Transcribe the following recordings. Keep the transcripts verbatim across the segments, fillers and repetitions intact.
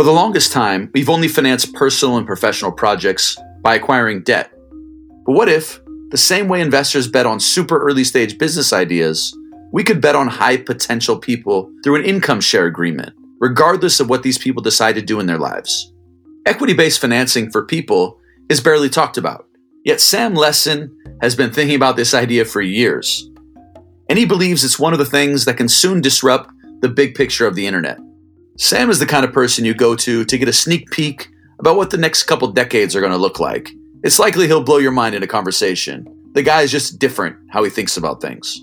For the longest time, we've only financed personal and professional projects by acquiring debt. But what if, the same way investors bet on super early stage business ideas, we could bet on high potential people through an income share agreement, regardless of what these people decide to do in their lives? Equity-based financing for people is barely talked about. Yet Sam Lessin has been thinking about this idea for years, and he believes it's one of the things that can soon disrupt the big picture of the internet. Sam is the kind of person you go to to get a sneak peek about what the next couple decades are going to look like. It's likely he'll blow your mind in a conversation. The guy is just different how he thinks about things.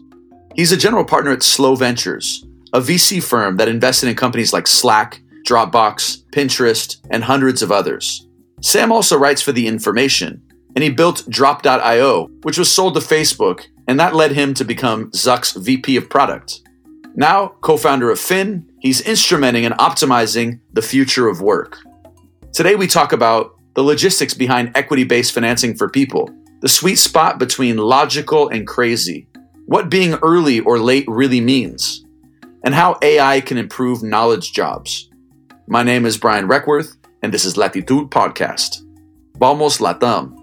He's a general partner at Slow Ventures, a V C firm that invested in companies like Slack, Dropbox, Pinterest, and hundreds of others. Sam also writes for The Information, and he built Drop dot i o, which was sold to Facebook, and that led him to become Zuck's V P of Product. Now co-founder of Finn, he's instrumenting and optimizing the future of work. Today we talk about the logistics behind equity-based financing for people, the sweet spot between logical and crazy, what being early or late really means, and how A I can improve knowledge jobs. My name is Brian Reckworth, and this is Latitud Podcast. Vamos Latam.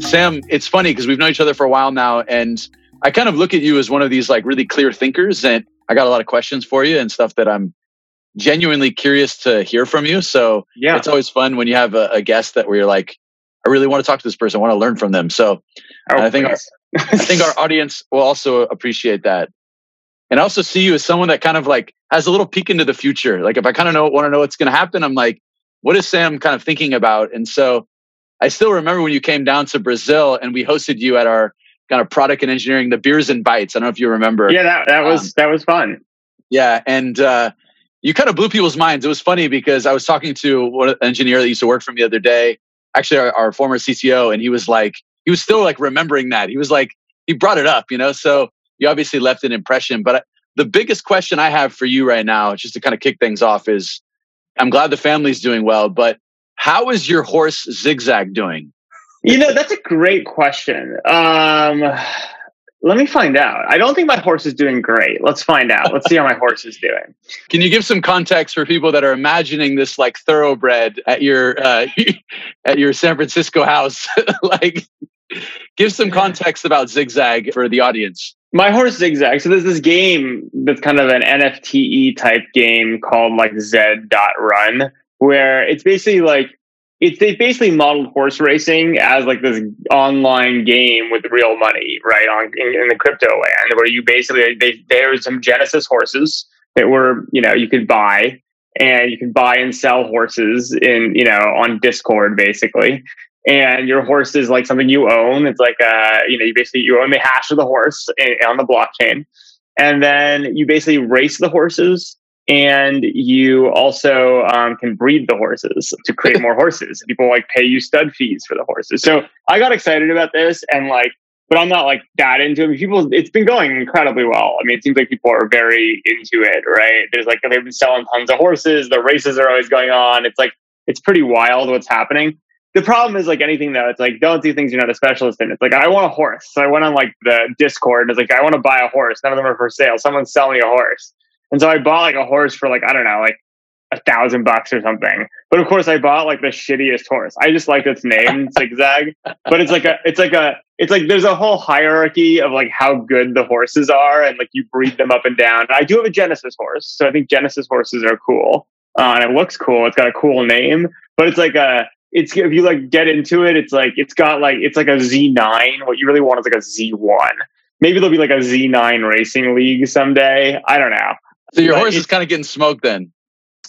Sam, it's funny because we've known each other for a while now, and I kind of look at you as one of these like really clear thinkers, and I got a lot of questions for you and stuff that I'm genuinely curious to hear from you. So yeah. It's always fun when you have a, a guest that where you're like, I really want to talk to this person, I want to learn from them. So oh, I think our, I think our audience will also appreciate that. And I also see you as someone that kind of like has a little peek into the future. Like if I kind of know want to know what's going to happen, I'm like, what is Sam kind of thinking about? And so I still remember when you came down to Brazil and we hosted you at our kind of product and engineering, the Beers and Bites. I don't know if you remember. Yeah, that, that was um, that was fun. Yeah, and uh, you kind of blew people's minds. It was funny because I was talking to one engineer that used to work for me the other day, actually our, our former C T O, and he was like, he was still like remembering that. He was like, he brought it up, you know? So you obviously left an impression. But I, the biggest question I have for you right now, just to kind of kick things off, is I'm glad the family's doing well, but how is your horse Zigzag doing? You know, that's a great question. Um, let me find out. I don't think my horse is doing great. Let's find out. Let's see how my horse is doing. Can you give some context for people that are imagining this like thoroughbred at your uh, at your San Francisco house? Like, give some context about Zigzag for the audience. My horse Zigzag. So there's this game that's kind of an N F T type game called like Zed dot run. Where it's basically like, it's they basically modeled horse racing as like this online game with real money, right? On in, in the crypto land, where you basically they there were some Genesis horses that were, you know, you could buy and you could buy and sell horses in, you know, on Discord basically. And your horse is like something you own. It's like uh, you know, you basically you own the hash of the horse in, on the blockchain, and then you basically race the horses. And you also um, can breed the horses to create more horses. People like pay you stud fees for the horses. So I got excited about this, and like, but I'm not like that into it. People, it's been going incredibly well. I mean, it seems like people are very into it, right? There's like they've been selling tons of horses. The races are always going on. It's like it's pretty wild what's happening. The problem is like anything though. It's like don't do things you're not a specialist in. It's like I want a horse. So I went on like the Discord and it's like I want to buy a horse. None of them are for sale. Someone's selling me a horse. And so I bought like a horse for like, I don't know, like a thousand bucks or something. But of course I bought like the shittiest horse. I just liked its name, Zigzag. But it's like a, it's like a, it's like there's a whole hierarchy of like how good the horses are and like you breed them up and down. I do have a Genesis horse. So I think Genesis horses are cool. Uh, and it looks cool. It's got a cool name, but it's like a, it's, if you like get into it, it's like, it's got like, it's like a Z nine. What you really want is like a Z one. Maybe there'll be like a Z nine racing league someday. I don't know. So your but horse is kind of getting smoked then.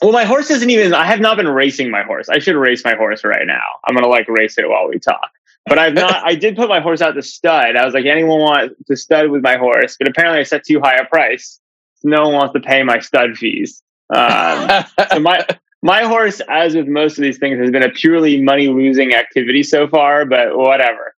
Well, my horse isn't even, I have not been racing my horse. I should race my horse right now. I'm going to like race it while we talk. But I've not, I did put my horse out to stud. I was like, anyone want to stud with my horse? But apparently I set too high a price. So no one wants to pay my stud fees. Um, so my, my horse, as with most of these things, has been a purely money losing activity so far, but whatever.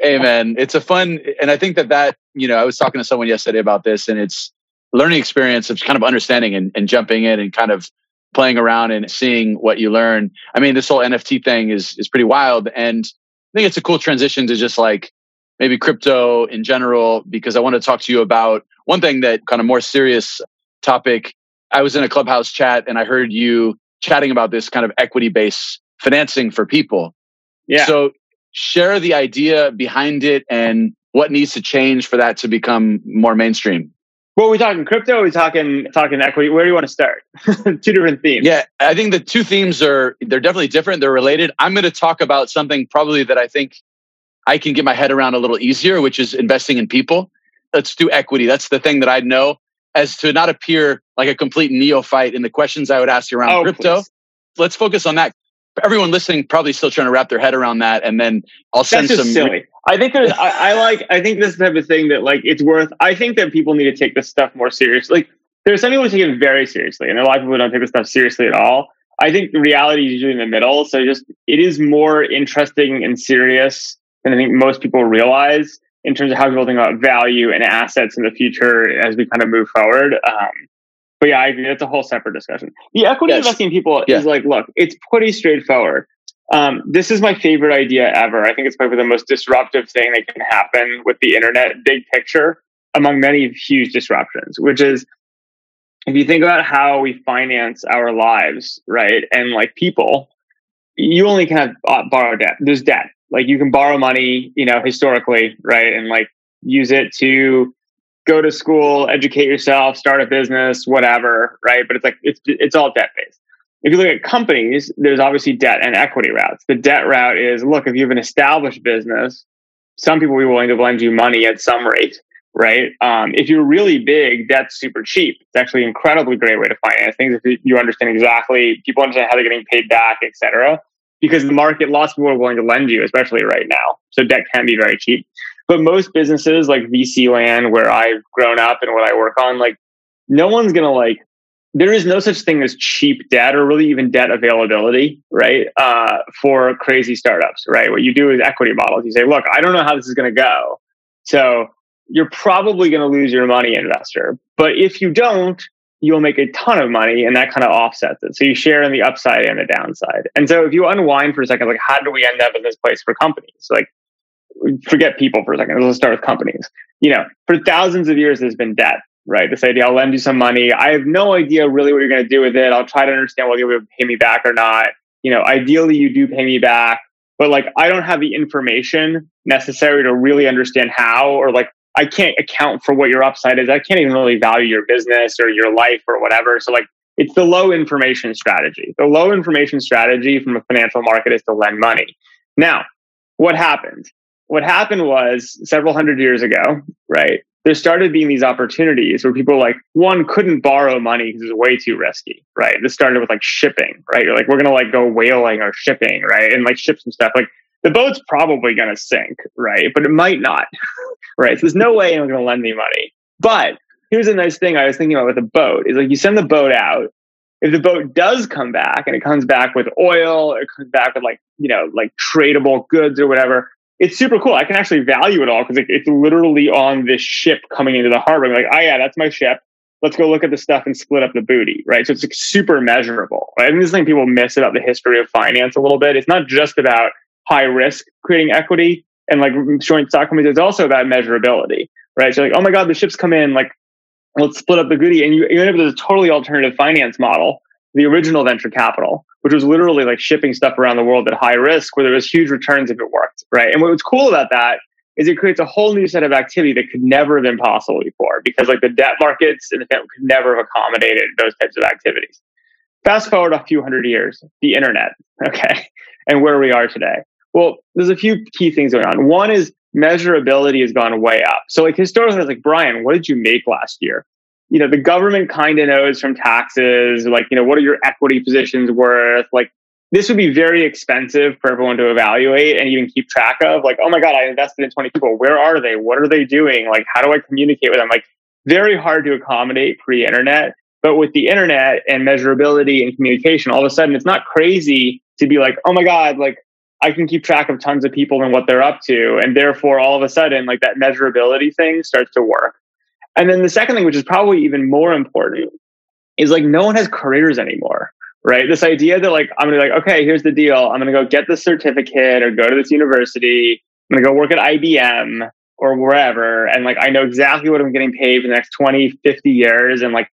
Hey man, it's a fun, and I think that that, you know, I was talking to someone yesterday about this and it's, learning experience of kind of understanding and, and jumping in and kind of playing around and seeing what you learn. I mean, this whole N F T thing is is pretty wild. And I think it's a cool transition to just like maybe crypto in general, because I want to talk to you about one thing that kind of more serious topic. I was in a Clubhouse chat and I heard you chatting about this kind of equity-based financing for people. Yeah. So share the idea behind it and what needs to change for that to become more mainstream. Well, we talking crypto, we talking talking equity. Where do you want to start? Two different themes. Yeah, I think the two themes are they're definitely different. They're related. I'm going to talk about something probably that I think I can get my head around a little easier, which is investing in people. Let's do equity. That's the thing that I know, as to not appear like a complete neophyte in the questions I would ask you around oh, crypto. Please. Let's focus on that. Everyone listening probably still trying to wrap their head around that, and then I'll send That's just some. Silly. I think there's. I, I like. I think this type of thing that like it's worth. I think that people need to take this stuff more seriously. Like there's some people who take it very seriously, and a lot of people don't take this stuff seriously at all. I think the reality is usually in the middle. So just it is more interesting and serious than I think most people realize in terms of how people think about value and assets in the future as we kind of move forward. Um, But yeah, I agree. That's a whole separate discussion. The equity yes. investing people yeah. is like, look, it's pretty straightforward. Um, this is my favorite idea ever. I think it's probably the most disruptive thing that can happen with the internet, big picture, among many huge disruptions, which is if you think about how we finance our lives, right? And like people, you only can have borrow debt. There's debt. Like you can borrow money, you know, historically, right? And like use it to go to school, educate yourself, start a business, whatever, right? But it's like, it's it's all debt-based. If you look at companies, there's obviously debt and equity routes. The debt route is, look, if you have an established business, some people will be willing to lend you money at some rate, right? Um, if you're really big, that's super cheap. It's actually an incredibly great way to finance things if you understand exactly, people understand how they're getting paid back, et cetera, because the market, lots of people are willing to lend you, especially right now. So debt can be very cheap. But most businesses like V C land, where I've grown up and what I work on, like no one's going to like, there is no such thing as cheap debt or really even debt availability, right? Uh, for crazy startups, right? What you do is equity models. You say, look, I don't know how this is going to go. So you're probably going to lose your money, investor. But if you don't, you'll make a ton of money, and that kind of offsets it. So you share in the upside and the downside. And so if you unwind for a second, like how do we end up in this place for companies? Like, forget people for a second. Let's start with companies. You know, for thousands of years, there's been debt, right? This idea, I'll lend you some money. I have no idea really what you're going to do with it. I'll try to understand whether you'll pay me back or not. You know, ideally you do pay me back, but like, I don't have the information necessary to really understand how, or like, I can't account for what your upside is. I can't even really value your business or your life or whatever. So like, it's the low information strategy. The low information strategy from a financial market is to lend money. Now, what happened? What happened was several hundred years ago, right? There started being these opportunities where people like, one, couldn't borrow money because it was way too risky, right? This started with like shipping, right? You're like, we're going to like go whaling or shipping, right? And like ship some stuff. Like the boat's probably going to sink, right? But it might not, right? So there's no way anyone's going to lend me money. But here's a nice thing I was thinking about with a boat is like you send the boat out. If the boat does come back and it comes back with oil, or it comes back with like, you know, like tradable goods or whatever, it's super cool. I can actually value it all because like, it's literally on this ship coming into the harbor. I'm like, oh yeah, that's my ship. Let's go look at the stuff and split up the booty, right? So it's like, super measurable, right? And this thing people miss about the history of finance a little bit. It's not just about high risk creating equity and like showing stock companies. It's also about measurability, right? So like, oh my God, the ship's come in. Like, let's split up the booty, and you, you end up with a totally alternative finance model. The original venture capital, which was literally like shipping stuff around the world at high risk where there was huge returns if it worked, right? And what was cool about that is it creates a whole new set of activity that could never have been possible before because like the debt markets and the debt could never have accommodated those types of activities. Fast forward a few hundred years, the internet, okay, and where we are today. Well, there's a few key things going on. One is measurability has gone way up. So like historically, I was like, Brian, what did you make last year? You know, the government kind of knows from taxes, like, you know, what are your equity positions worth? Like, this would be very expensive for everyone to evaluate and even keep track of. Like, oh my God, I invested in twenty people. Where are they? What are they doing? Like, how do I communicate with them? Like, very hard to accommodate pre-internet. But with the internet and measurability and communication, all of a sudden, it's not crazy to be like, oh my God, like, I can keep track of tons of people and what they're up to. And therefore, all of a sudden, like, that measurability thing starts to work. And then the second thing, which is probably even more important, is like no one has careers anymore, right? This idea that like, I'm going to be like, okay, here's the deal. I'm going to go get this certificate or go to this university. I'm going to go work at I B M or wherever. And like, I know exactly what I'm getting paid for the next twenty, fifty years. And like,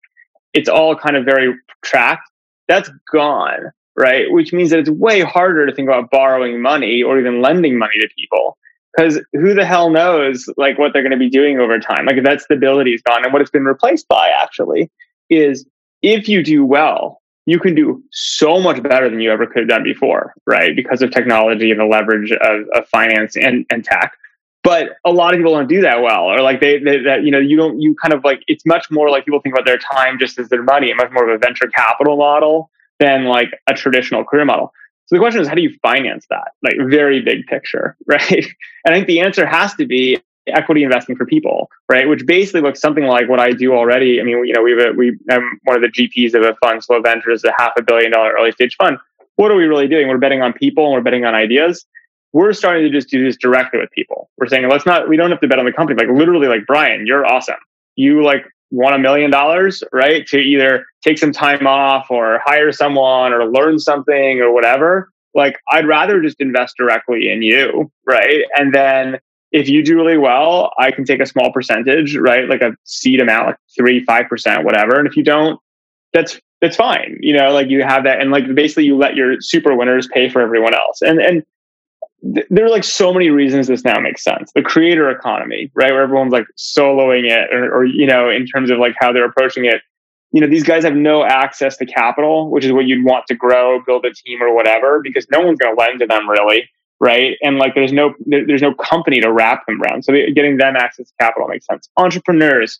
it's all kind of very tracked. That's gone, right? Which means that it's way harder to think about borrowing money or even lending money to people, because who the hell knows like what they're going to be doing over time. Like that stability is gone. And what it's been replaced by actually is if you do well, you can do so much better than you ever could have done before, right? Because of technology and the leverage of, of finance and, and tech. But a lot of people don't do that well, or like they, they, that, you know, you don't, you kind of like, it's much more like people think about their time just as their money, and much more of a venture capital model than like a traditional career model. So the question is, how do you finance that? Like very big picture, right? And I think the answer has to be equity investing for people, right? Which basically looks something like what I do already. I mean, you know, we have a, we, I'm one of the G Ps of a fund, Slow Ventures, a half a billion dollar early stage fund. What are we really doing? We're betting on people and we're betting on ideas. We're starting to just do this directly with people. We're saying, let's not, we don't have to bet on the company. Like literally like, Brian, you're awesome. You like won a million dollars, right? To either take some time off or hire someone or learn something or whatever. Like I'd rather just invest directly in you, right? And then if you do really well, I can take a small percentage, right? Like a seed amount, like three, five percent, whatever. And if you don't, that's that's fine. You know, like you have that. And like basically you let your super winners pay for everyone else. And and there are like so many reasons this now makes sense. The creator economy, right? Where everyone's like soloing it or, or, you know, in terms of like how they're approaching it, you know, these guys have no access to capital, which is what you'd want to grow, build a team or whatever, because no one's going to lend to them really. Right. And like, there's no, there, there's no company to wrap them around. So getting them access to capital makes sense. Entrepreneurs,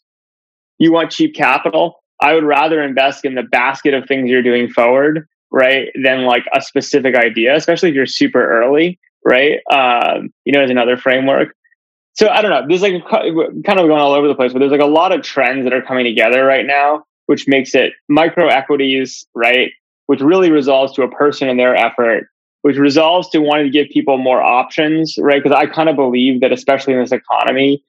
you want cheap capital. I would rather invest in the basket of things you're doing forward, right? Than like a specific idea, especially if you're super early. Right. Um, you know, as another framework. So I don't know, there's like kind of going all over the place, but there's like a lot of trends that are coming together right now, which makes it micro equities, right? Which really resolves to a person and their effort, which resolves to wanting to give people more options, right? Because I kind of believe that, especially in this economy,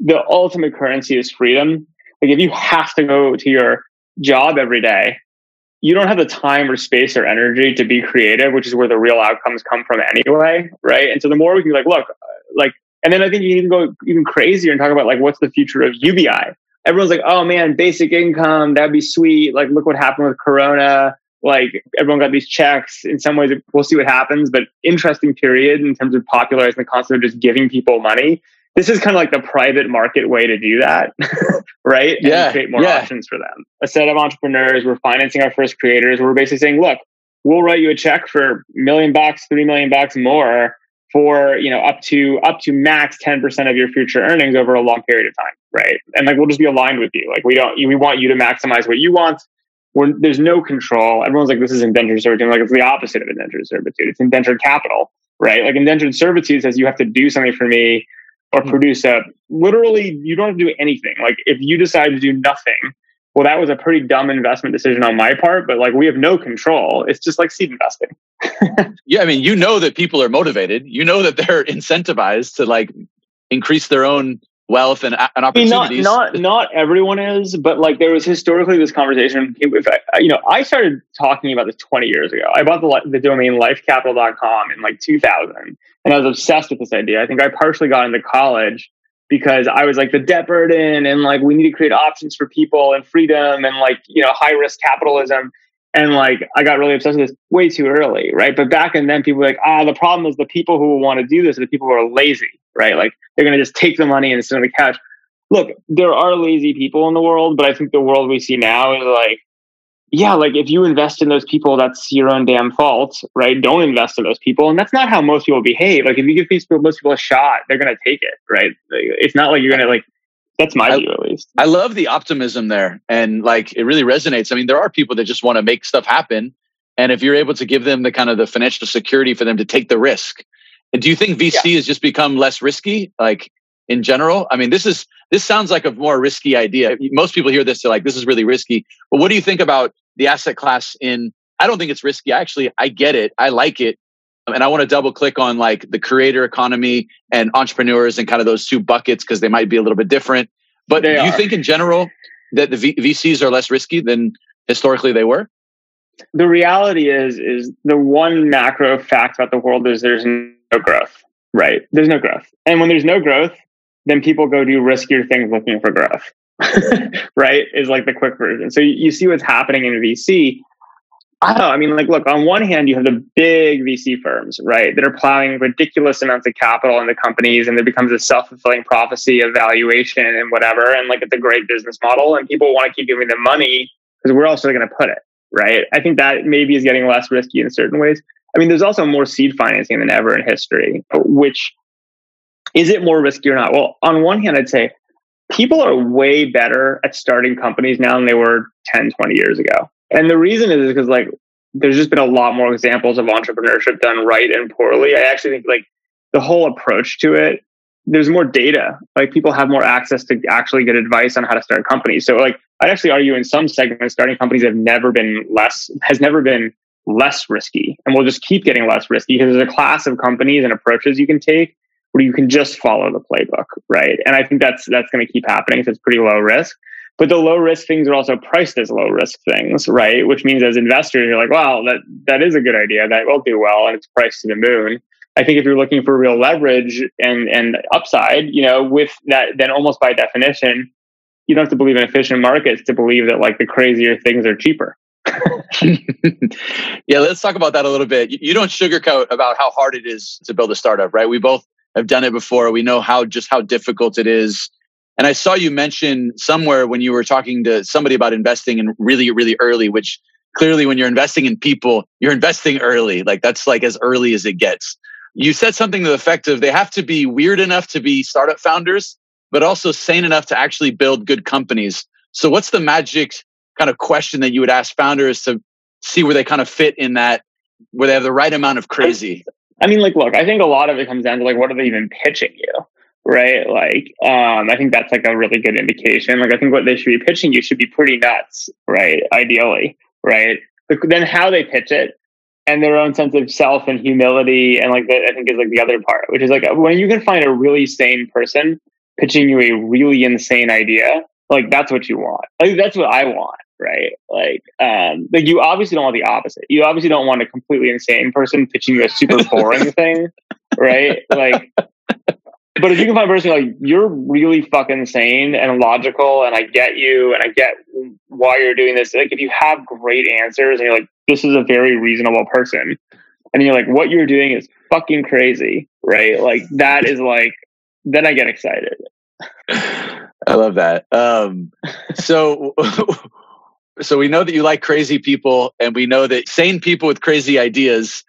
the ultimate currency is freedom. Like if you have to go to your job every day, you don't have the time or space or energy to be creative, which is where the real outcomes come from anyway, right? And so the more we can be like, look, like, and then I think you can go even crazier and talk about like, what's the future of U B I? Everyone's like, oh man, basic income, that'd be sweet. Like, look what happened with Corona. Like everyone got these checks. In some ways, we'll see what happens, but interesting period in terms of popularizing the concept of just giving people money. This is kind of like the private market way to do that, right? Yeah, and create more yeah. options for them. A set of entrepreneurs, we're financing our first creators. We're basically saying, look, we'll write you a check for a million bucks, three million bucks more for, you know, up to up to max ten percent of your future earnings over a long period of time, right? And like, we'll just be aligned with you. Like we don't, we want you to maximize what you want. We're, there's no control. Everyone's like, this is indentured servitude. Like it's the opposite of indentured servitude. It's indentured capital, right? Like indentured servitude says you have to do something for me. Or produce a, literally, you don't have to do anything. Like if you decide to do nothing, well, that was a pretty dumb investment decision on my part, but like we have no control. It's just like seed investing. Yeah. I mean, you know that people are motivated, you know that they're incentivized to like increase their own wealth and, and opportunities. Not, not, not everyone is, but like there was historically this conversation. It was, you know, I started talking about this twenty years ago. I bought the, the domain life capital dot com in like two thousand. And I was obsessed with this idea. I think I partially got into college because I was like the debt burden and like, we need to create options for people and freedom and like, you know, high risk capitalism. And like, I got really obsessed with this way too early. Right. But back in then people were like, ah, the problem is the people who want to do this are the people who are lazy, right? Like they're going to just take the money and sit on the couch. Look, there are lazy people in the world, but I think the world we see now is like, yeah, like if you invest in those people, that's your own damn fault, right? Don't invest in those people. And that's not how most people behave. Like if you give these people, most people a shot, they're going to take it, right? It's not like you're going to like, that's my I, view at least. I love the optimism there. And like, it really resonates. I mean, there are people that just want to make stuff happen. And if you're able to give them the kind of the financial security for them to take the risk. And do you think V C yeah. has just become less risky? Like in general, I mean, this is, this sounds like a more risky idea. Most people hear this, they're like, this is really risky. But what do you think about the asset class in, I don't think it's risky. Actually, I get it. I like it. And I want to double click on like the creator economy and entrepreneurs and kind of those two buckets because they might be a little bit different. But do you think in general that the V Cs are less risky than historically they were? The reality is, is the one macro fact about the world is there's no growth, right? There's no growth. And when there's no growth, then people go do riskier things looking for growth, right? Is like the quick version. So you see what's happening in V C. I don't know. I mean, like, look, on one hand, you have the big V C firms, right, that are plowing ridiculous amounts of capital into companies, and there becomes a self-fulfilling prophecy of valuation and whatever. And like, it's a great business model, and people want to keep giving them money because where else are they going to put it, right? I think that maybe is getting less risky in certain ways. I mean, there's also more seed financing than ever in history, which is it more risky or not? Well, on one hand, I'd say people are way better at starting companies now than they were ten, twenty years ago. And the reason is because like there's just been a lot more examples of entrepreneurship done right and poorly. I actually think like the whole approach to it, there's more data. Like people have more access to actually get advice on how to start companies. So like I'd actually argue in some segments, starting companies have never been less has never been less risky, and will just keep getting less risky because there's a class of companies and approaches you can take where you can just follow the playbook, right? And I think that's that's going to keep happening because it's pretty low risk. But the low risk things are also priced as low risk things, right? Which means as investors, you're like, wow, that, that is a good idea. That will do well. And it's priced to the moon. I think if you're looking for real leverage and, and upside, you know, with that, then almost by definition, you don't have to believe in efficient markets to believe that like the crazier things are cheaper. Yeah, let's talk about that a little bit. You don't sugarcoat about how hard it is to build a startup, right? We both have done it before. We know how just how difficult it is. And I saw you mention somewhere when you were talking to somebody about investing in really, really early, which clearly when you're investing in people, you're investing early. Like that's like as early as it gets. You said something to the effect of they have to be weird enough to be startup founders, but also sane enough to actually build good companies. So what's the magic kind of question that you would ask founders to see where they kind of fit in that, where they have the right amount of crazy? I, I mean, like, look, I think a lot of it comes down to like, what are they even pitching you? Right? Like, um, I think that's like a really good indication. Like, I think what they should be pitching you should be pretty nuts, right? Ideally, right? But then how they pitch it and their own sense of self and humility. And like, that I think is like the other part, which is like, when you can find a really sane person pitching you a really insane idea, like that's what you want. Like, that's what I want, right? Like, um, like you obviously don't want the opposite. You obviously don't want a completely insane person pitching you a super boring thing, right? Like, but if you can find a person like, you're really fucking sane and logical, and I get you, and I get why you're doing this. Like, if you have great answers and you're like, this is a very reasonable person, and you're like, what you're doing is fucking crazy, right? Like, that is like, then I get excited. I love that. Um, so, so we know that you like crazy people, and we know that sane people with crazy ideas.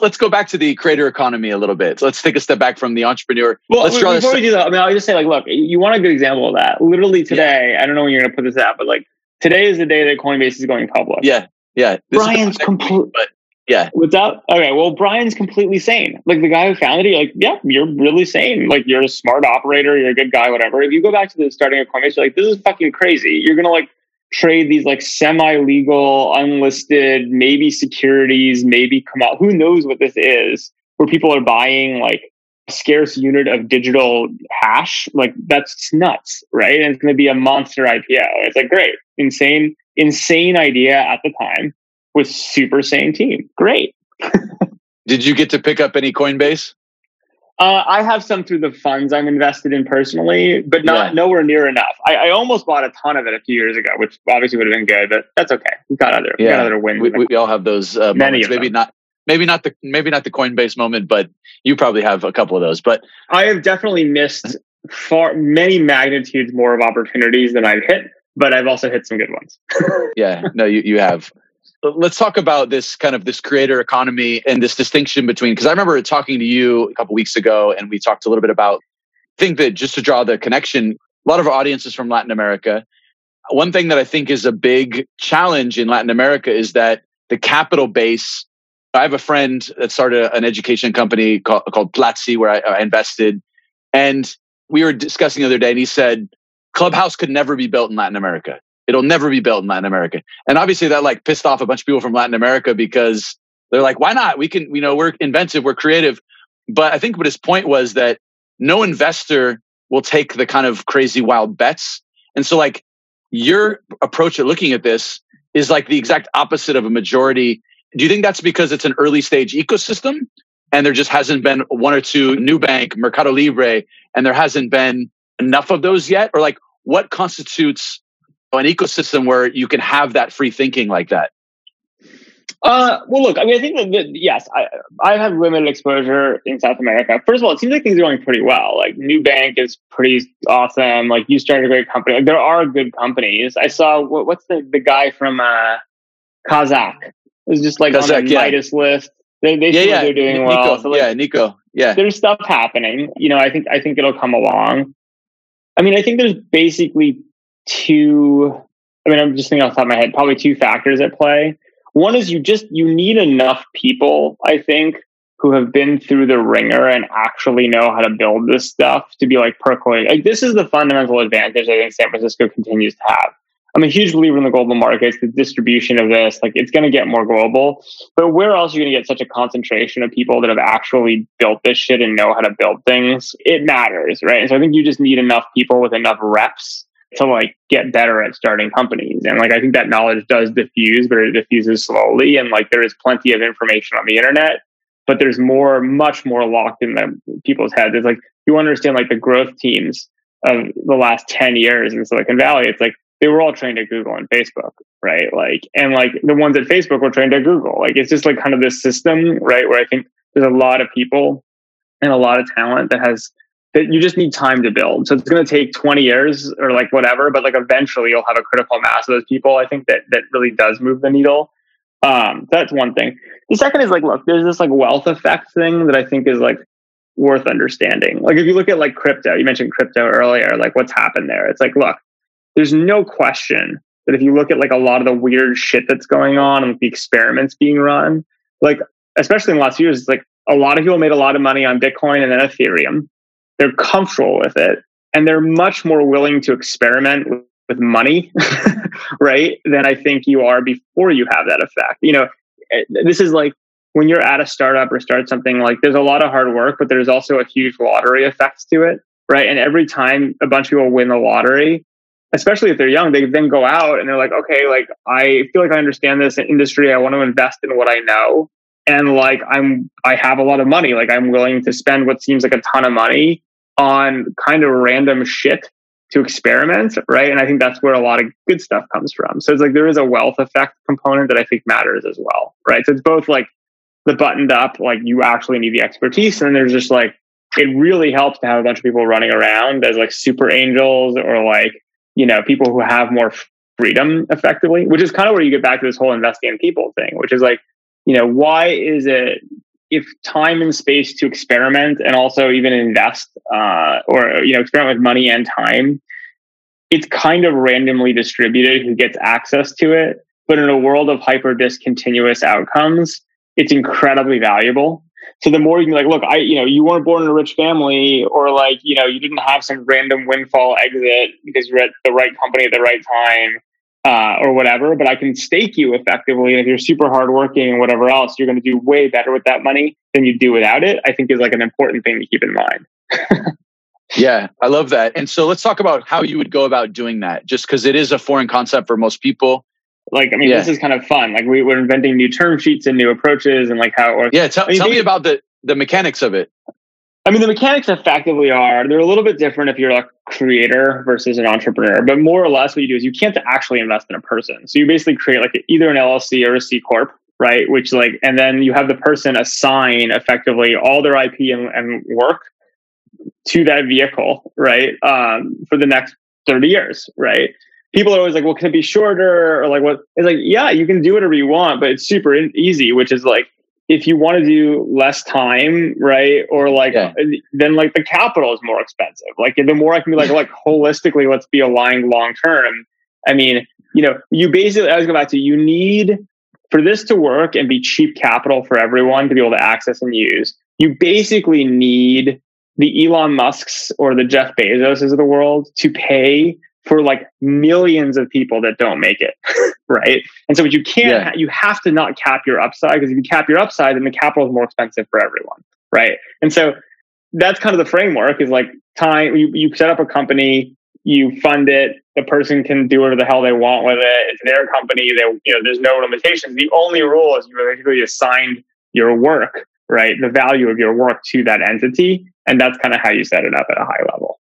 Let's go back to the creator economy a little bit. So let's take a step back from the entrepreneur. Well, let's draw before this we do that, I mean, I'll just say, like, look, you want a good example of that. Literally today, yeah. I don't know when you're going to put this out, but like today is the day that Coinbase is going public. Yeah, yeah. This Brian's complete. Yeah. What's up? Okay. Well, Brian's completely sane. Like the guy who founded it, like, yeah, you're really sane. Like you're a smart operator. You're a good guy. Whatever. If you go back to the starting of Coinbase, you're like, this is fucking crazy. You're gonna like trade these like semi-legal, unlisted, maybe securities, maybe come out. Who knows what this is? Where people are buying like a scarce unit of digital hash. Like that's nuts, right? And it's going to be a monster I P O. It's like great, insane, insane idea at the time with super sane team. Great. Did you get to pick up any Coinbase? Uh, I have some through the funds I'm invested in personally, but not yeah. nowhere near enough. I, I almost bought a ton of it a few years ago, which obviously would have been good, but that's okay. We've got other, yeah. we've got other wins. We, we all have those uh, Many moments. Of maybe them. not, maybe not the, maybe not the Coinbase moment, but you probably have a couple of those. But I have definitely missed far many magnitudes more of opportunities than I've hit, but I've also hit some good ones. yeah, no, you you have. Let's talk about this kind of this creator economy and this distinction between, because I remember talking to you a couple weeks ago and we talked a little bit about, I think that just to draw the connection, a lot of our audience is from Latin America. One thing that I think is a big challenge in Latin America is that the capital base, I have a friend that started an education company called, called Platzi where I, I invested. And we were discussing the other day and he said, Clubhouse could never be built in Latin America. It'll never be built in Latin America. And obviously that like pissed off a bunch of people from Latin America because they're like, why not? We can, you know, we're inventive, we're creative. But I think what his point was that no investor will take the kind of crazy wild bets. And so like your approach at looking at this is like the exact opposite of a majority. Do you think that's because it's an early stage ecosystem and there just hasn't been one or two Nubank, Mercado Libre, and there hasn't been enough of those yet? Or like, what constitutes an ecosystem where you can have that free thinking like that? Uh, well, look, I mean, I think that, that yes, I I have limited exposure in South America. First of all, it seems like things are going pretty well. Like Nubank is pretty awesome. Like you started a great company. Like there are good companies. I saw what, what's the, the guy from uh, Kazakh? It was just like Kazakh, on the yeah. Midas list. They they yeah, seem yeah. like they're doing Nico, well. So, like, yeah, Nico. Yeah, there's stuff happening. You know, I think I think it'll come along. I mean, I think there's basically two. I mean, I'm just thinking off the top of my head. Probably two factors at play. One is you just, you need enough people, I think, who have been through the ringer and actually know how to build this stuff to be like percolating. Like, this is the fundamental advantage I think San Francisco continues to have. I'm a huge believer in the global markets, the distribution of this, like it's going to get more global, but where else are you going to get such a concentration of people that have actually built this shit and know how to build things? It matters, right? And so I think you just need enough people with enough reps to like get better at starting companies. And like, I think that knowledge does diffuse, but it diffuses slowly. And like, there is plenty of information on the internet, but there's more, much more locked in the people's heads. It's like, you understand like the growth teams of the last ten years in Silicon Valley. It's like, they were all trained at Google and Facebook, right? Like, and like the ones at Facebook were trained at Google. Like, it's just like kind of this system, right? Where I think there's a lot of people and a lot of talent that has that you just need time to build. So it's going to take twenty years or like whatever, but like eventually you'll have a critical mass of those people. I think that that really does move the needle. Um, that's one thing. The second is like, look, there's this like wealth effect thing that I think is like worth understanding. Like if you look at like crypto, you mentioned crypto earlier, like what's happened there. It's like, look, there's no question that if you look at like a lot of the weird shit that's going on and like, the experiments being run, like especially in the last few years, it's like a lot of people made a lot of money on Bitcoin and then Ethereum. They're comfortable with it and they're much more willing to experiment with, with money, right? Than I think you are before you have that effect. You know, this is like when you're at a startup or start something, like there's a lot of hard work, but there's also a huge lottery effect to it, right? And every time a bunch of people win the lottery, especially if they're young, they then go out and they're like, okay, like I feel like I understand this industry. I want to invest in what I know. And like, I'm, I have a lot of money. Like I'm willing to spend what seems like a ton of money on kind of random shit to experiment. Right. And I think that's where a lot of good stuff comes from. So it's like, there is a wealth effect component that I think matters as well. Right. So it's both like the buttoned up, like you actually need the expertise. And there's just like, it really helps to have a bunch of people running around as like super angels or like, you know, people who have more freedom effectively, which is kind of where you get back to this whole investing in people thing, which is like, you know, why is it if time and space to experiment and also even invest uh, or, you know, experiment with money and time, it's kind of randomly distributed who gets access to it. But in a world of hyper discontinuous outcomes, it's incredibly valuable. So the more you can be like, look, I, you know, you weren't born in a rich family or like, you know, you didn't have some random windfall exit because you're at the right company at the right time. Uh, or whatever, but I can stake you effectively. And if you're super hardworking and whatever else, you're going to do way better with that money than you do without it, I think is like an important thing to keep in mind. Yeah, I love that. And so let's talk about how you would go about doing that, just because it is a foreign concept for most people. Like, I mean, yeah. This is kind of fun. Like we, we're inventing new term sheets and new approaches and like how... Or, yeah, t- I mean, tell me about the, the mechanics of it. I mean, the mechanics effectively are, they're a little bit different if you're a creator versus an entrepreneur, but more or less what you do is you can't actually invest in a person. So you basically create like a, either an L L C or a C Corp, right? Which like, and then you have the person assign effectively all their I P and, and work to that vehicle, right? Um, for the next thirty years, right? People are always like, well, can it be shorter? Or like, what? It's like, yeah, you can do whatever you want, but it's super easy, which is like, if you want to do less time, right? Or like, yeah. Then like the capital is more expensive. Like the more I can be like, like holistically, let's be aligned long-term. I mean, you know, you basically, I was going back to, you need for this to work and be cheap capital for everyone to be able to access and use. You basically need the Elon Musks or the Jeff Bezoses of the world to pay for like millions of people that don't make it, right? And so what you can't, yeah. you have to not cap your upside, because if you cap your upside, then the capital is more expensive for everyone, right? And so that's kind of the framework is like time, you, you set up a company, you fund it, the person can do whatever the hell they want with it, it's their company, they, you know, there's no limitations. The only rule is you basically assign your work, right? The value of your work to that entity. And that's kind of how you set it up at a high level.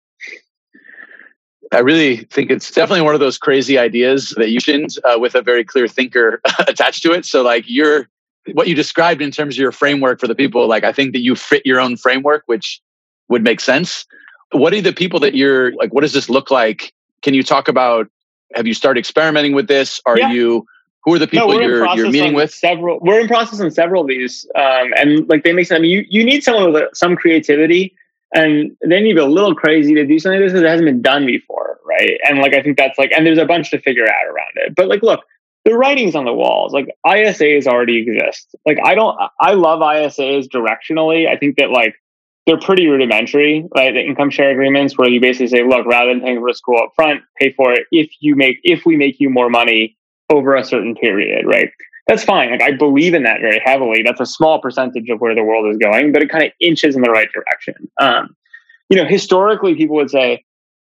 I really think it's definitely one of those crazy ideas that you shouldn't uh, with a very clear thinker attached to it. So like you're, what you described in terms of your framework for the people, like I think that you fit your own framework, which would make sense. What are the people that you're like, what does this look like? Can you talk about, have you started experimenting with this? Are yeah. you, who are the people no, you're, you're meeting with? Several, we're in process on several of these. Um, and like they make sense. I mean, you, you need someone with some creativity and they need to be a little crazy to do something like this because it hasn't been done before. Right. And like, I think that's like, and there's a bunch to figure out around it, but like, look, the writing's on the walls. Like I S As already exist. Like I don't, I love I S As directionally. I think that like, they're pretty rudimentary, right? The income share agreements where you basically say, look, rather than paying for school up front, pay for it if you make, if we make you more money over a certain period, right? That's fine. Like I believe in that very heavily. That's a small percentage of where the world is going, but it kind of inches in the right direction. Um, you know, historically people would say,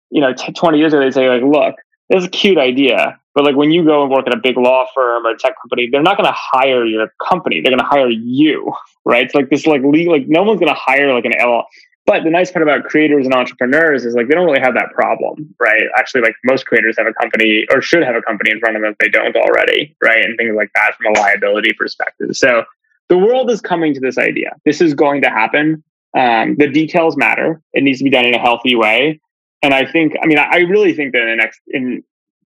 you know, t- twenty years ago, they'd say like, look, this is a cute idea, but like when you go and work at a big law firm or a tech company, they're not going to hire your company. They're going to hire you, right? It's like this, like legal, like no one's going to hire like an L L. But the nice part about creators and entrepreneurs is like, they don't really have that problem, right? Actually, like most creators have a company or should have a company in front of them if they don't already, right? And things like that from a liability perspective. So the world is coming to this idea. This is going to happen. Um, the details matter. It needs to be done in a healthy way. And I think, I mean, I really think that in the next, in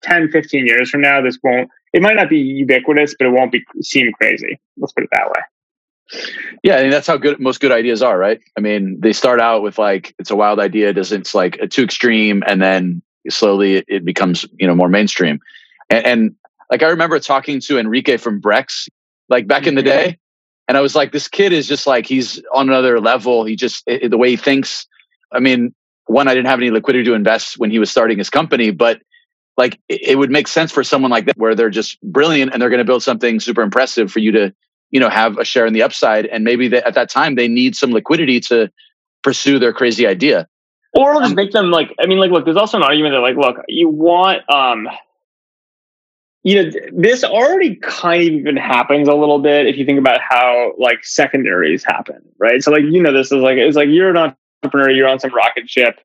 ten, fifteen years from now, this won't, it might not be ubiquitous, but it won't be seem crazy. Let's put it that way. Yeah. I mean, that's how good most good ideas are, right? I mean, they start out with like, it's a wild idea, doesn't, it's like a too extreme. And then slowly it becomes, you know, more mainstream. And, and like, I remember talking to Enrique from Brex, like back in the day. And I was like, this kid is just like, he's on another level. He just, it, the way he thinks, I mean, one, I didn't have any liquidity to invest when he was starting his company, but like it would make sense for someone like that where they're just brilliant and they're going to build something super impressive for you to, you know, have a share in the upside. And maybe they, at that time they need some liquidity to pursue their crazy idea. Or it'll just make them like, I mean, like, look, there's also an argument that like, look, you want, um, you know, this already kind of even happens a little bit if you think about how like secondaries happen, right? So like, you know, this is like, it's like you're not, entrepreneur, you're on some rocket ship,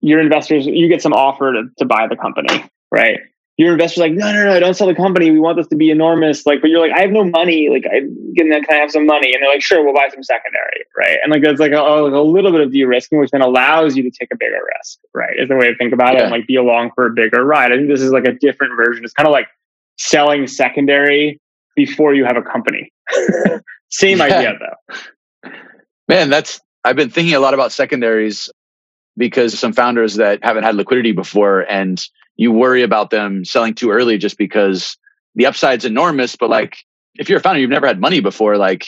your investors, you get some offer to, to buy the company, right? Your investors like, no, no, no, don't sell the company. We want this to be enormous. Like, but you're like, I have no money. Like, I can, can I have some money? And they're like, sure, we'll buy some secondary, right? And like, that's like a, a little bit of de-risking, which then allows you to take a bigger risk, right? Is the way to think about yeah. it and like be along for a bigger ride. I think this is like a different version. It's kind of like selling secondary before you have a company. Same yeah. idea though. Man, that's, I've been thinking a lot about secondaries because some founders that haven't had liquidity before and you worry about them selling too early just because the upside's enormous. But like, if you're a founder, you've never had money before, like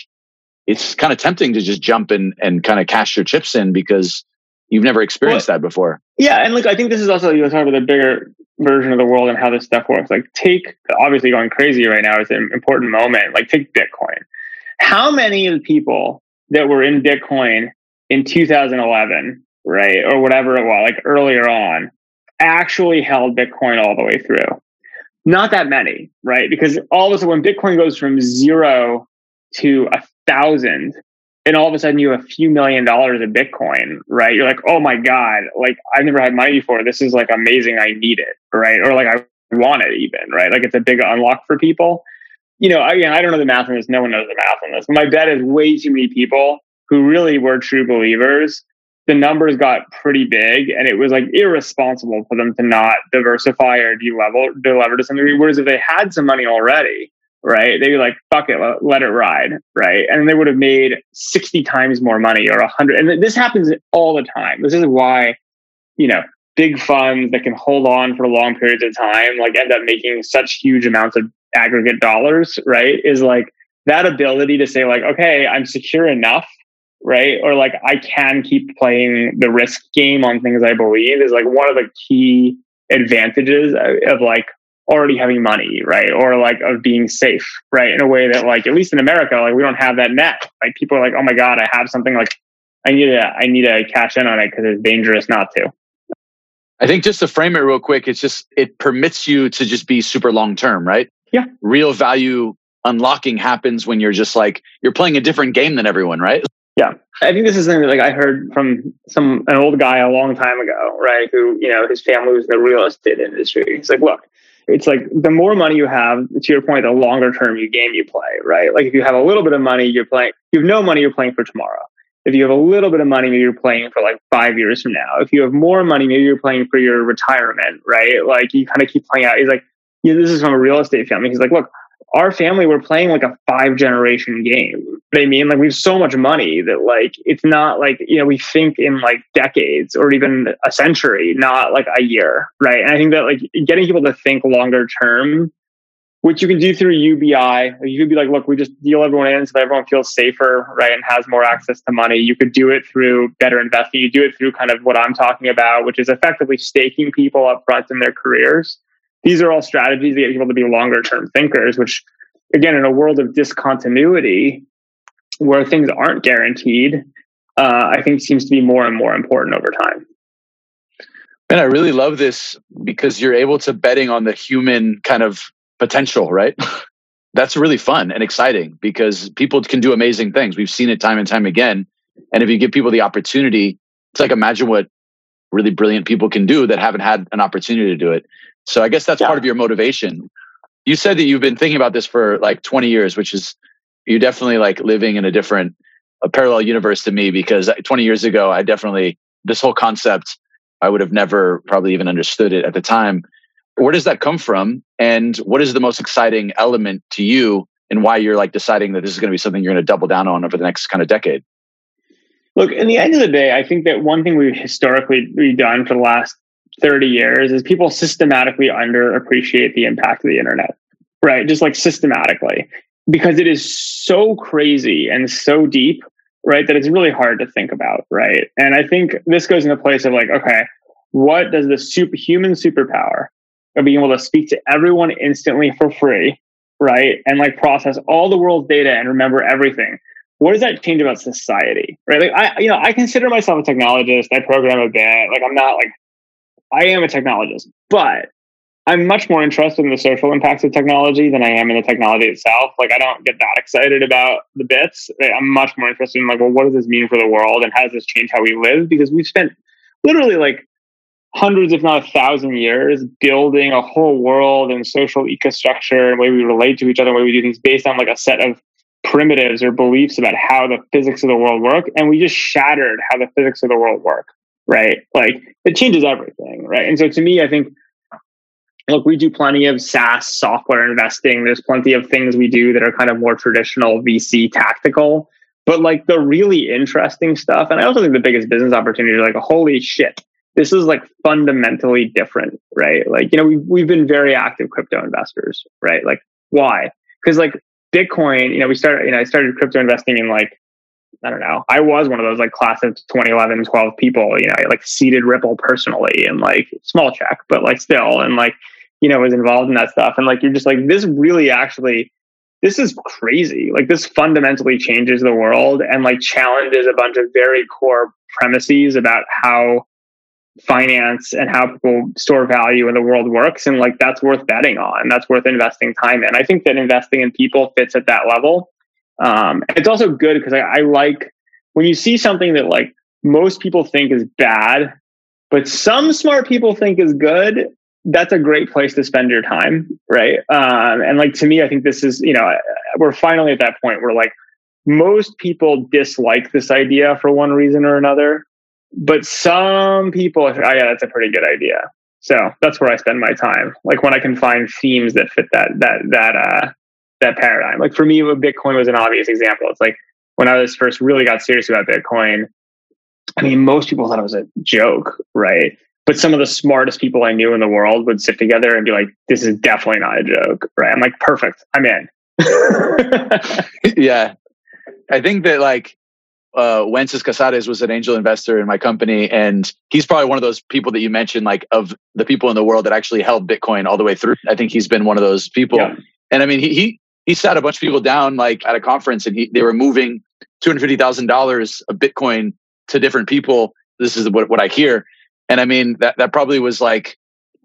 it's kind of tempting to just jump in and kind of cash your chips in because you've never experienced well, that before. Yeah. And like, I think this is also, you know, talking about the bigger version of the world and how this stuff works. Like take, obviously going crazy right now is an important moment. Like take Bitcoin. How many of the people that were in Bitcoin in two thousand eleven, right? Or whatever it was, like earlier on, actually held Bitcoin all the way through? Not that many, right? Because all of a sudden when Bitcoin goes from zero to a thousand, and all of a sudden you have a few million dollars of Bitcoin, right? You're like, oh my God, like I've never had money before. This is like amazing. I need it, right? Or like I want it even, right? Like it's a big unlock for people. You know, again, I don't know the math on this. No one knows the math on this. My bet is way too many people who really were true believers, the numbers got pretty big and it was like irresponsible for them to not diversify or de-level, de-lever to some degree. Whereas if they had some money already, right, they'd be like, fuck it, let it ride, right? And they would have made sixty times more money or one hundred. And this happens all the time. This is why, you know, big funds that can hold on for long periods of time, like end up making such huge amounts of aggregate dollars, right, is like that ability to say like, okay, I'm secure enough, right? Or like I can keep playing the risk game on things I believe is like one of the key advantages of like already having money, right? Or like of being safe, right? In a way that like, at least in America, like we don't have that net. Like people are like, oh my God, I have something, like I need to, I need to cash in on it because it's dangerous not to. I think just to frame it real quick, it's just, it permits you to just be super long-term, right? Yeah. Real value unlocking happens when you're just like, you're playing a different game than everyone, right? Yeah, I think this is something like I heard from some an old guy a long time ago, right? Who, you know, his family was in the real estate industry. He's like, look, it's like the more money you have, to your point, the longer term you game you play, right? Like if you have a little bit of money, you're playing. You have no money, you're playing for tomorrow. If you have a little bit of money, maybe you're playing for like five years from now. If you have more money, maybe you're playing for your retirement, right? Like you kind of keep playing out. He's like, yeah, this is from a real estate family. He's like, look, our family, we're playing like a five generation game. I mean, like we have so much money that like, it's not like, you know, we think in like decades or even a century, not like a year. Right. And I think that like getting people to think longer term, which you can do through U B I. You could be like, look, we just deal everyone in so that everyone feels safer, right, and has more access to money. You could do it through better investing. You do it through kind of what I'm talking about, which is effectively staking people up front in their careers. These are all strategies that get people to be longer term thinkers, which again, in a world of discontinuity where things aren't guaranteed, uh, I think seems to be more and more important over time. And I really love this because you're able to betting on the human kind of potential, right? That's really fun and exciting because people can do amazing things. We've seen it time and time again. And if you give people the opportunity, it's like, imagine what really brilliant people can do that haven't had an opportunity to do it. So I guess that's yeah. part of your motivation. You said that you've been thinking about this for like twenty years, which is, you're definitely like living in a different, a parallel universe to me, because twenty years ago, I definitely, this whole concept, I would have never probably even understood it at the time. Where does that come from? And what is the most exciting element to you and why you're like deciding that this is going to be something you're going to double down on over the next kind of decade? Look, in the end of the day, I think that one thing we've historically we've done for the last thirty years is people systematically underappreciate the impact of the internet, right? Just like systematically, because it is so crazy and so deep, right? That it's really hard to think about, right? And I think this goes in the place of like, okay, what does the superhuman superpower of being able to speak to everyone instantly for free, right? And like process all the world's data and remember everything. What does that change about society, right? Like I, you know, I consider myself a technologist. I program a bit. Like I'm not like, I am a technologist, but I'm much more interested in the social impacts of technology than I am in the technology itself. Like I don't get that excited about the bits. I'm much more interested in like, well, what does this mean for the world and how does this change how we live? Because we've spent literally like hundreds, if not a thousand years, building a whole world and social ecostructure and way we relate to each other, way we do things based on like a set of primitives or beliefs about how the physics of the world work. And we just shattered how the physics of the world work, right? Like it changes everything, right? And so to me, I think, look, we do plenty of SaaS software investing. There's plenty of things we do that are kind of more traditional V C tactical, but like the really interesting stuff. And I also think the biggest business opportunity is like, holy shit, this is like fundamentally different, right? Like, you know, we've, we've been very active crypto investors, right? Like why? Because like Bitcoin, you know, we started, you know, I started crypto investing in like, I don't know, I was one of those like class of twenty eleven, twelve people, you know, I like seeded Ripple personally and like small check, but like still, and like, you know, was involved in that stuff. And like, you're just like, this really actually, this is crazy. Like this fundamentally changes the world and like challenges a bunch of very core premises about how finance and how people store value in the world works. And like, that's worth betting on. That's worth investing time in. I think that investing in people fits at that level. Um, it's also good because I, I like when you see something that like most people think is bad, but some smart people think is good, that's a great place to spend your time. Right. Um, and like, to me, I think this is, you know, we're finally at that point where like most people dislike this idea for one reason or another. But some people, oh yeah, that's a pretty good idea. So that's where I spend my time. Like when I can find themes that fit that that that uh, that paradigm. Like for me, Bitcoin was an obvious example. It's like when I was first really got serious about Bitcoin, I mean, most people thought it was a joke, right? But some of the smartest people I knew in the world would sit together and be like, "This is definitely not a joke," right? I'm like, "Perfect, I'm in." Yeah, I think that like. Uh, Wences Casares was an angel investor in my company. And he's probably one of those people that you mentioned, like of the people in the world that actually held Bitcoin all the way through. I think he's been one of those people. Yeah. And I mean, he, he, he sat a bunch of people down like at a conference and he, they were moving two hundred fifty thousand dollars of Bitcoin to different people. This is what, what I hear. And I mean, that, that probably was like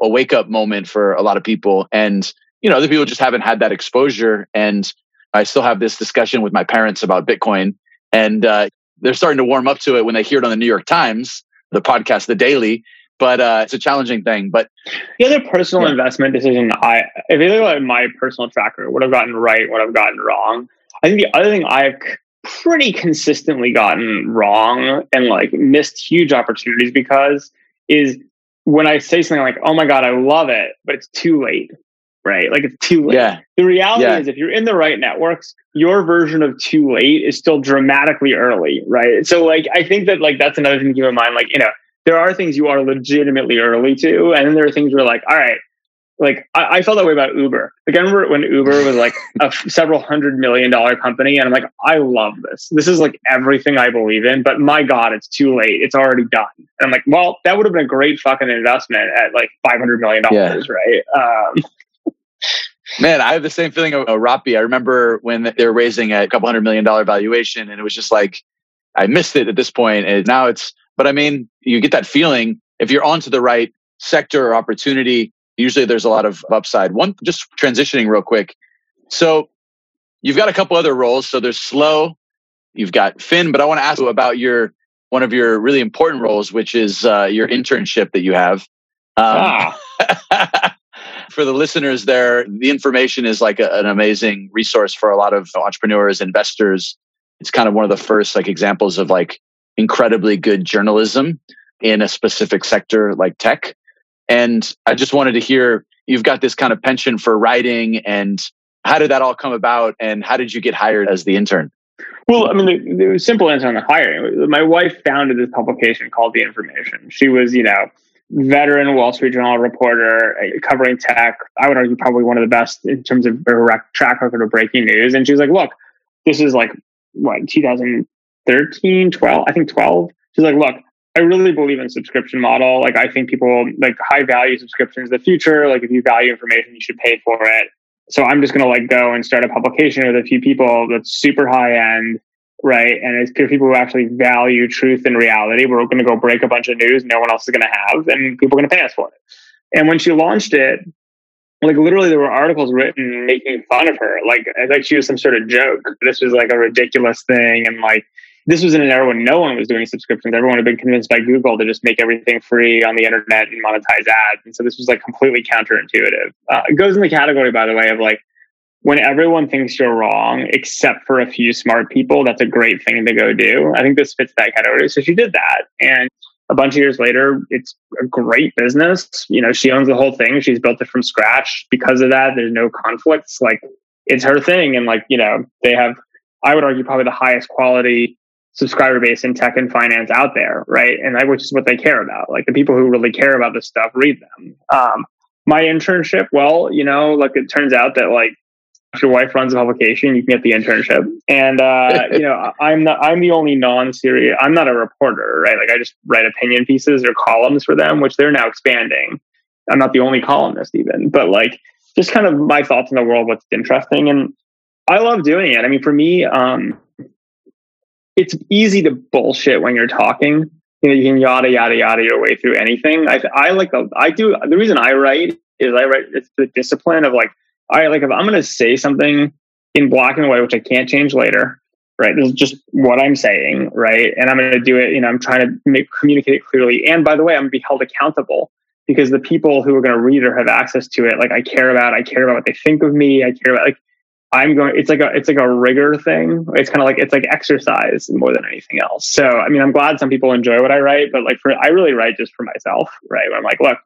a wake up moment for a lot of people. And, you know, other people just haven't had that exposure. And I still have this discussion with my parents about Bitcoin. And, uh, they're starting to warm up to it when they hear it on the New York Times, the podcast, the daily. But uh, it's a challenging thing. But the other personal yeah. investment decision, I if you look at my personal tracker, what I've gotten right, what I've gotten wrong, I think the other thing I've pretty consistently gotten wrong and like missed huge opportunities because is when I say something like, oh my God, I love it, but it's too late, right? Like it's too late. Yeah. The reality yeah. is if you're in the right networks, your version of too late is still dramatically early, right? So like, I think that like, that's another thing to keep in mind. Like, you know, there are things you are legitimately early to, and then there are things where like, all right, like I, I felt that way about Uber. Like I remember when Uber was like a several hundred million dollar company, and I'm like, I love this. This is like everything I believe in, but my God, it's too late. It's already done. And I'm like, well, that would have been a great fucking investment at like five hundred million dollars, yeah. right? Um, Man, I have the same feeling of Rapi. I remember when they were raising a couple hundred million dollar valuation, and it was just like, I missed it at this point. And now it's, but I mean, you get that feeling if you're onto the right sector or opportunity. Usually there's a lot of upside. One, just transitioning real quick. So you've got a couple other roles. So there's Slow, you've got Finn, but I want to ask you about your one of your really important roles, which is uh, your internship that you have. Um, ah. For the listeners there, The Information is like a, an amazing resource for a lot of entrepreneurs, investors. It's kind of one of the first like examples of like incredibly good journalism in a specific sector like tech. And I just wanted to hear, you've got this kind of penchant for writing, and how did that all come about? And how did you get hired as the intern? Well, I mean, the, the simple answer on the hiring. My wife founded this publication called The Information. She was, you know, veteran Wall Street Journal reporter covering tech. I would argue probably one of the best in terms of her track record of breaking news. And she was like, look, this is like, what, twenty thirteen, twelve, I think twelve. She's like, look, I really believe in subscription model. Like, I think people like high value subscriptions, the future, like if you value information, you should pay for it. So I'm just going to like go and start a publication with a few people that's super high end. Right. And it's people who actually value truth and reality. We're going to go break a bunch of news no one else is going to have, and people are going to pay us for it. And when she launched it, like literally there were articles written making fun of her. Like, like she was some sort of joke. This was like a ridiculous thing. And like, this was in an era when no one was doing subscriptions. Everyone had been convinced by Google to just make everything free on the internet and monetize ads. And so this was like completely counterintuitive. Uh, it goes in the category, by the way, of like, when everyone thinks you're wrong, except for a few smart people, that's a great thing to go do. I think this fits that category. So she did that. And a bunch of years later, it's a great business. You know, she owns the whole thing. She's built it from scratch. Because of that, there's no conflicts. Like, it's her thing. And like, you know, they have, I would argue, probably the highest quality subscriber base in tech and finance out there, right? And like, which is what they care about. Like the people who really care about this stuff read them. Um, my internship, well, you know, like it turns out that like if your wife runs a publication, you can get the internship. And uh, you know, I'm not, I'm the only non-serious. I'm not a reporter, right? Like I just write opinion pieces or columns for them, which they're now expanding. I'm not the only columnist even, but like just kind of my thoughts in the world, what's interesting, and I love doing it. I mean, for me, um, it's easy to bullshit when you're talking. You know, you can yada, yada, yada your way through anything. I I like, the, I do, the reason I write is I write, it's the discipline of like, I like, if I'm going to say something in black and white, which I can't change later, right? This is just what I'm saying, right? And I'm going to do it, you know, I'm trying to make, communicate it clearly. And by the way, I'm going to be held accountable because the people who are going to read or have access to it, like I care about, I care about what they think of me. I care about like, I'm going, it's like a, it's like a rigor thing. It's kind of like, it's like exercise more than anything else. So, I mean, I'm glad some people enjoy what I write, but like for, I really write just for myself, right? Where I'm like, look,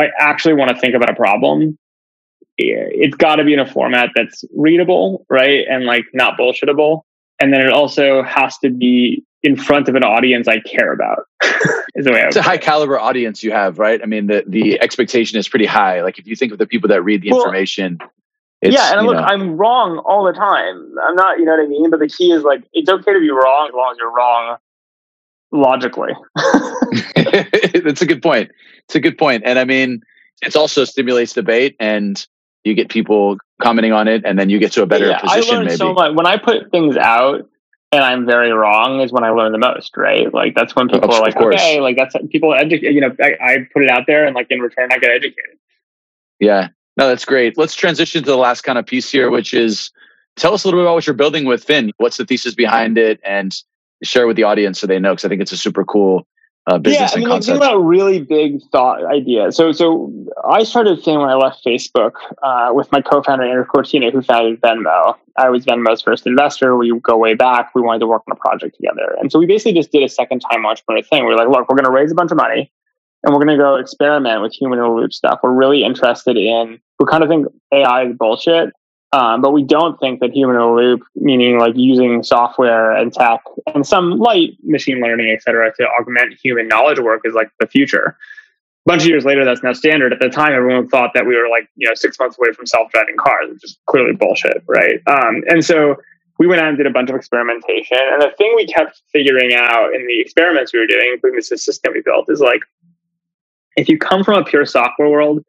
I actually want to think about a problem. It's got to be in a format that's readable, right? And like not bullshittable. And then it also has to be in front of an audience I care about. is the way I it's a high caliber audience you have, right? I mean, the, the expectation is pretty high. Like if you think of the people that read The well, Information, It's, yeah, and look, know. I'm wrong all the time. I'm not, you know what I mean? But the key is like, it's okay to be wrong as long as you're wrong logically. That's a good point. It's a good point. And I mean, it also stimulates debate and you get people commenting on it and then you get to a better yeah, position. I learned maybe. so much. When I put things out and I'm very wrong is when I learn the most, right? Like that's when people of, are like, okay, like that's people, edu- you know, I, I put it out there and like in return, I get educated. Yeah. No, that's great. Let's transition to the last kind of piece here, which is tell us a little bit about what you're building with Finn. What's the thesis behind it? And share with the audience so they know, because I think it's a super cool uh, business yeah, I mean, and concept. Yeah, I think about a really big thought idea. So so I started Finn when I left Facebook uh, with my co-founder, Andrew Cortina, who founded Venmo. I was Venmo's first investor. We go way back. We wanted to work on a project together. And so we basically just did a second-time entrepreneur thing. We were like, look, we're going to raise a bunch of money, and we're going to go experiment with human-in-the-loop stuff. We're really interested in, we kind of think A I is bullshit. Um, but we don't think that human in the loop, meaning like using software and tech and some light machine learning, et cetera, to augment human knowledge work is like the future. A bunch of years later, that's now standard. At the time, everyone thought that we were like, you know, six months away from self-driving cars, which is clearly bullshit, right? Um, and so we went out and did a bunch of experimentation. And the thing we kept figuring out in the experiments we were doing, including this assistant we built, is like, if you come from a pure software world,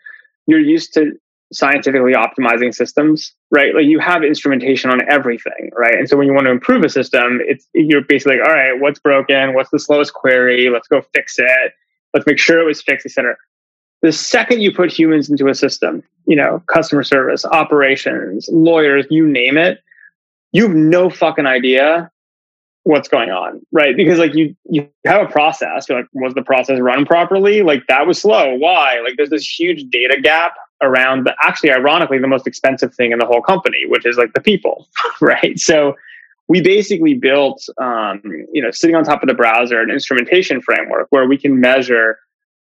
you're used to scientifically optimizing systems, right? Like you have instrumentation on everything, right? And so when you want to improve a system, it's you're basically like, all right, what's broken? What's the slowest query? Let's go fix it. Let's make sure it was fixed, et cetera. The second you put humans into a system, you know, customer service, operations, lawyers, you name it, you have no fucking idea what's going on, right? Because like you you have a process. You're like, was the process run properly? Like that was slow. Why? Like there's this huge data gap around the, actually, ironically, the most expensive thing in the whole company, which is like the people, right? So we basically built, um, you know, sitting on top of the browser, an instrumentation framework where we can measure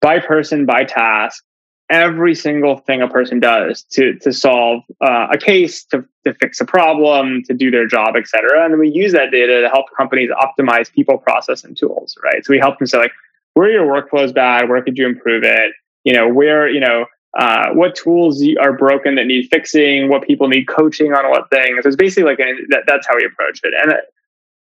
by person, by task, every single thing a person does to to solve uh, a case, to, to fix a problem, to do their job, et cetera. And then we use that data to help companies optimize people, process, and tools, right? So we help them say like, where are your workflows bad? Where could you improve it? You know, where, you know, Uh, what tools are broken that need fixing, what people need coaching on what things. So it's basically like, an, that, that's how we approach it. And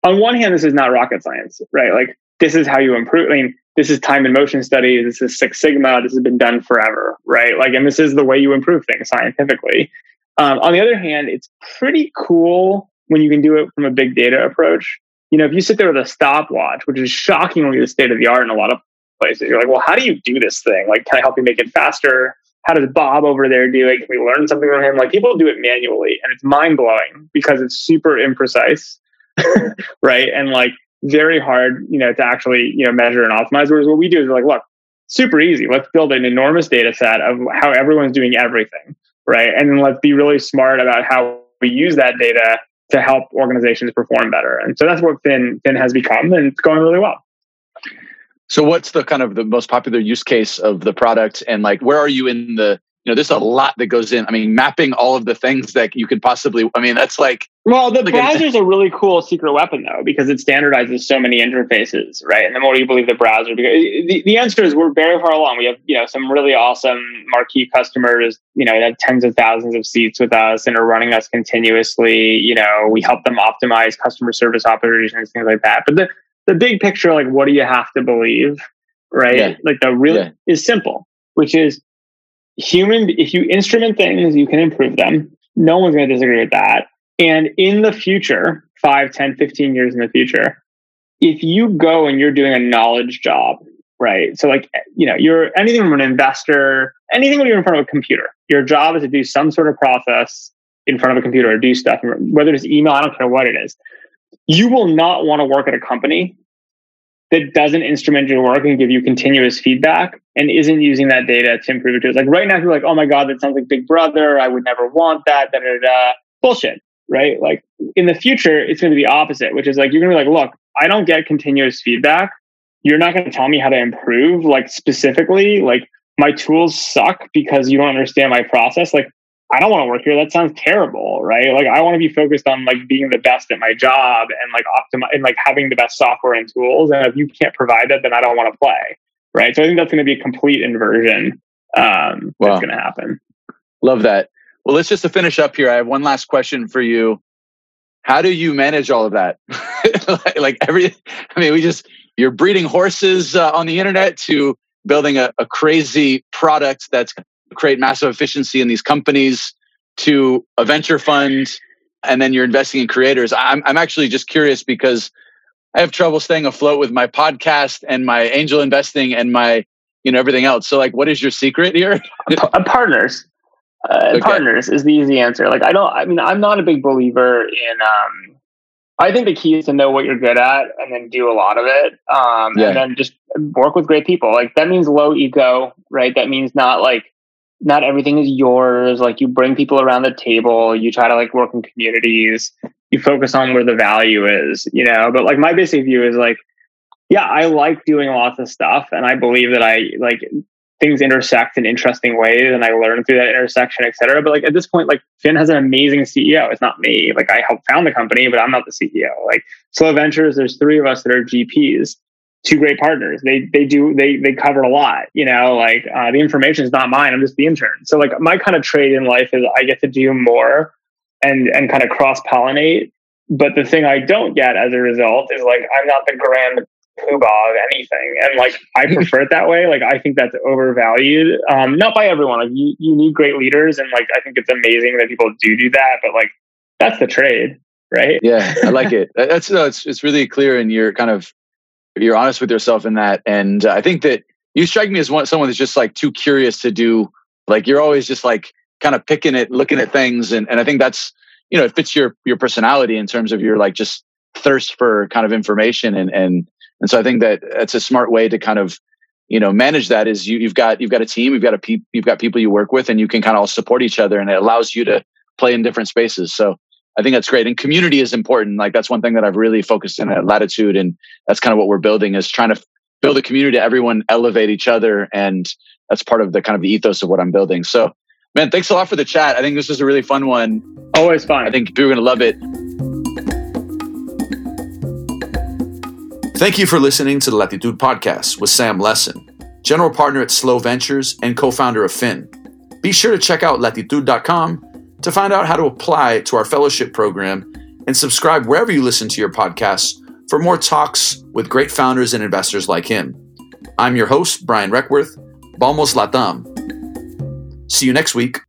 on one hand, this is not rocket science, right? Like this is how you improve. I mean, this is time and motion studies. This is Six Sigma. This has been done forever, right? Like, and this is the way you improve things scientifically. Um, on the other hand, it's pretty cool when you can do it from a big data approach. You know, if you sit there with a stopwatch, which is shockingly the state of the art in a lot of places, you're like, well, how do you do this thing? Like, can I help you make it faster? How does Bob over there do it? Can we learn something from him? Like people do it manually and it's mind blowing because it's super imprecise, right? And like very hard, you know, to actually, you know, measure and optimize. Whereas what we do is like, look, super easy. Let's build an enormous data set of how everyone's doing everything, right? And then let's be really smart about how we use that data to help organizations perform better. And so that's what Finn, Finn has become, and it's going really well. So what's the kind of the most popular use case of the product, and like where are you in the, you know, there's a lot that goes in. I mean, mapping all of the things that you could possibly, I mean, that's like. Well, the browser is a really cool secret weapon though, because it standardizes so many interfaces, right? And the more you believe the browser, because the, the answer is we're very far along. We have, you know, some really awesome marquee customers, you know, that have tens of thousands of seats with us and are running us continuously. You know, we help them optimize customer service operations, things like that. But the, The big picture, like, what do you have to believe, right? Yeah. Like, the real yeah. is simple, which is human. If you instrument things, you can improve them. No one's going to disagree with that. And in the future, five, ten, fifteen years in the future, if you go and you're doing a knowledge job, right? So, like, you know, you're anything from an investor, anything when you're in front of a computer, your job is to do some sort of process in front of a computer or do stuff, whether it's email, I don't care what it is. You will not want to work at a company that doesn't instrument your work and give you continuous feedback and isn't using that data to improve it to it. Like right now, you're like, oh my God, that sounds like Big Brother. I would never want that. Da, da, da. Bullshit, right? Like in the future, it's going to be the opposite, which is like, you're going to be like, look, I don't get continuous feedback. You're not going to tell me how to improve. Like specifically, like my tools suck because you don't understand my process. Like, I don't want to work here. That sounds terrible, right? Like I want to be focused on like being the best at my job and like optimize and like having the best software and tools. And if you can't provide that, then I don't want to play, right? So I think that's going to be a complete inversion um, wow. that's going to happen. Love that. Well, let's just to finish up here. I have one last question for you. How do you manage all of that? like, like every, I mean, we just you're breeding horses uh, on the internet to building a, a crazy product that's create massive efficiency in these companies to a venture fund, and then you're investing in creators. I'm I'm actually just curious because I have trouble staying afloat with my podcast and my angel investing and my, you know, everything else. So like, what is your secret here? uh, partners, uh, okay. Partners is the easy answer. Like I don't, I mean, I'm not a big believer in um, I think the key is to know what you're good at and then do a lot of it. Um, yeah. And then just work with great people. Like, that means low ego, right? That means not like, not everything is yours. Like, you bring people around the table, you try to like work in communities, you focus on where the value is, you know? But like, my basic view is like, yeah, I like doing lots of stuff. And I believe that I like things intersect in interesting ways. And I learn through that intersection, et cetera. But like, at this point, like, Finn has an amazing C E O. It's not me. Like, I helped found the company, but I'm not the C E O. Like, Slow Ventures, there's three of us that are G Ps. Two great partners. They they do they they cover a lot, you know. Like uh, the information is not mine. I'm just the intern. So like, my kind of trade in life is I get to do more, and and kind of cross pollinate. But the thing I don't get as a result is like, I'm not the grand poobah of anything, and like, I prefer it that way. Like, I think that's overvalued. Um, not by everyone. Like, you you need great leaders, and like, I think it's amazing that people do do that. But like, that's the trade, right? Yeah, I like it. That's no, it's it's really clear, and you're kind of. You're honest with yourself in that. And uh, I think that you strike me as one, someone that's just like too curious to do, like, you're always just like kind of picking it, looking at things. And, and I think that's, you know, it fits your, your personality in terms of your like just thirst for kind of information. And, and, and so I think that that's a smart way to kind of, you know, manage that is you, you've got, you've got a team, you've got a pe- you've got people you work with, and you can kind of all support each other, and it allows you to play in different spaces. So I think that's great. And community is important. Like, that's one thing that I've really focused in at Latitud. And that's kind of what we're building, is trying to build a community, everyone elevate each other. And that's part of the kind of the ethos of what I'm building. So, man, thanks a lot for the chat. I think this is a really fun one. Always fun. I think people are going to love it. Thank you for listening to the Latitud Podcast with Sam Lessin, general partner at Slow Ventures and co-founder of Finn. Be sure to check out latitud dot com to find out how to apply to our fellowship program, and subscribe wherever you listen to your podcasts for more talks with great founders and investors like him. I'm your host, Brian Reckworth. Vamos Latam. See you next week.